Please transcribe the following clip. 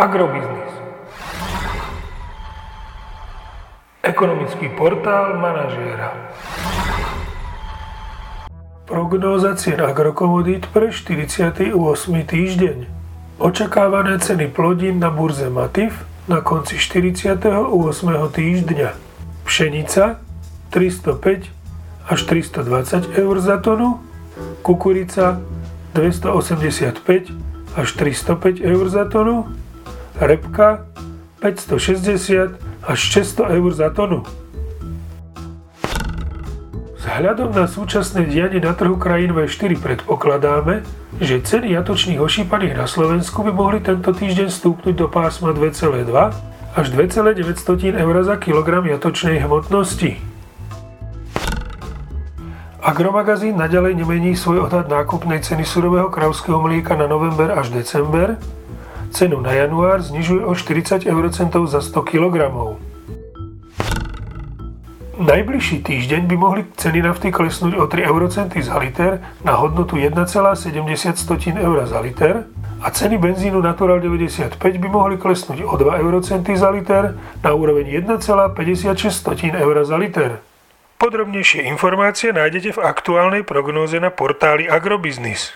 Agrobiznis. Ekonomický portál manažéra. Prognóza cien agrokomodít pre 48. týždeň. Očakávané ceny plodín na burze Matif na konci 48. týždňa. Pšenica 305 až 320 eur za tonu, kukurica 285 až 305 eur za tonu, repka 560 až 600 eur za tonu. Vzhľadom na súčasné dianie na trhu krajín V4 predpokladáme, že ceny jatočných ošípaných na Slovensku by mohli tento týždeň stúpnuť do pásma 2,2 až 2,9 eur za kilogram jatočnej hmotnosti. Agromagazín naďalej nemení svoj odhad nákupnej ceny surového kravského mlieka na november až december. Cenu na január znižuje o 40 eurocentov za 100 kg. Najbližší týždeň by mohli ceny nafty klesnúť o 3 eurocenty za liter na hodnotu 1,70 eur za liter a ceny benzínu Natural 95 by mohli klesnúť o 2 eurocenty za liter na úroveň 1,56 eur za liter. Podrobnejšie informácie nájdete v aktuálnej prognóze na portáli Agrobiznis.